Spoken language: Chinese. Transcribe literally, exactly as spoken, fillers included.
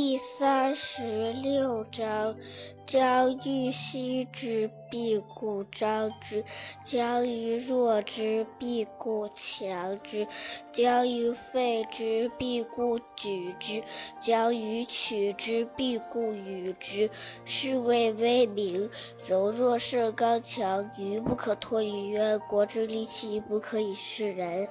第三十六章，将欲歙之，必固张之；将于弱之，必固强之；将于废之，必固举之；将于取之，必固与之。是谓威名。柔弱胜刚强，愚不可脱于渊，国之利器，不可以示人。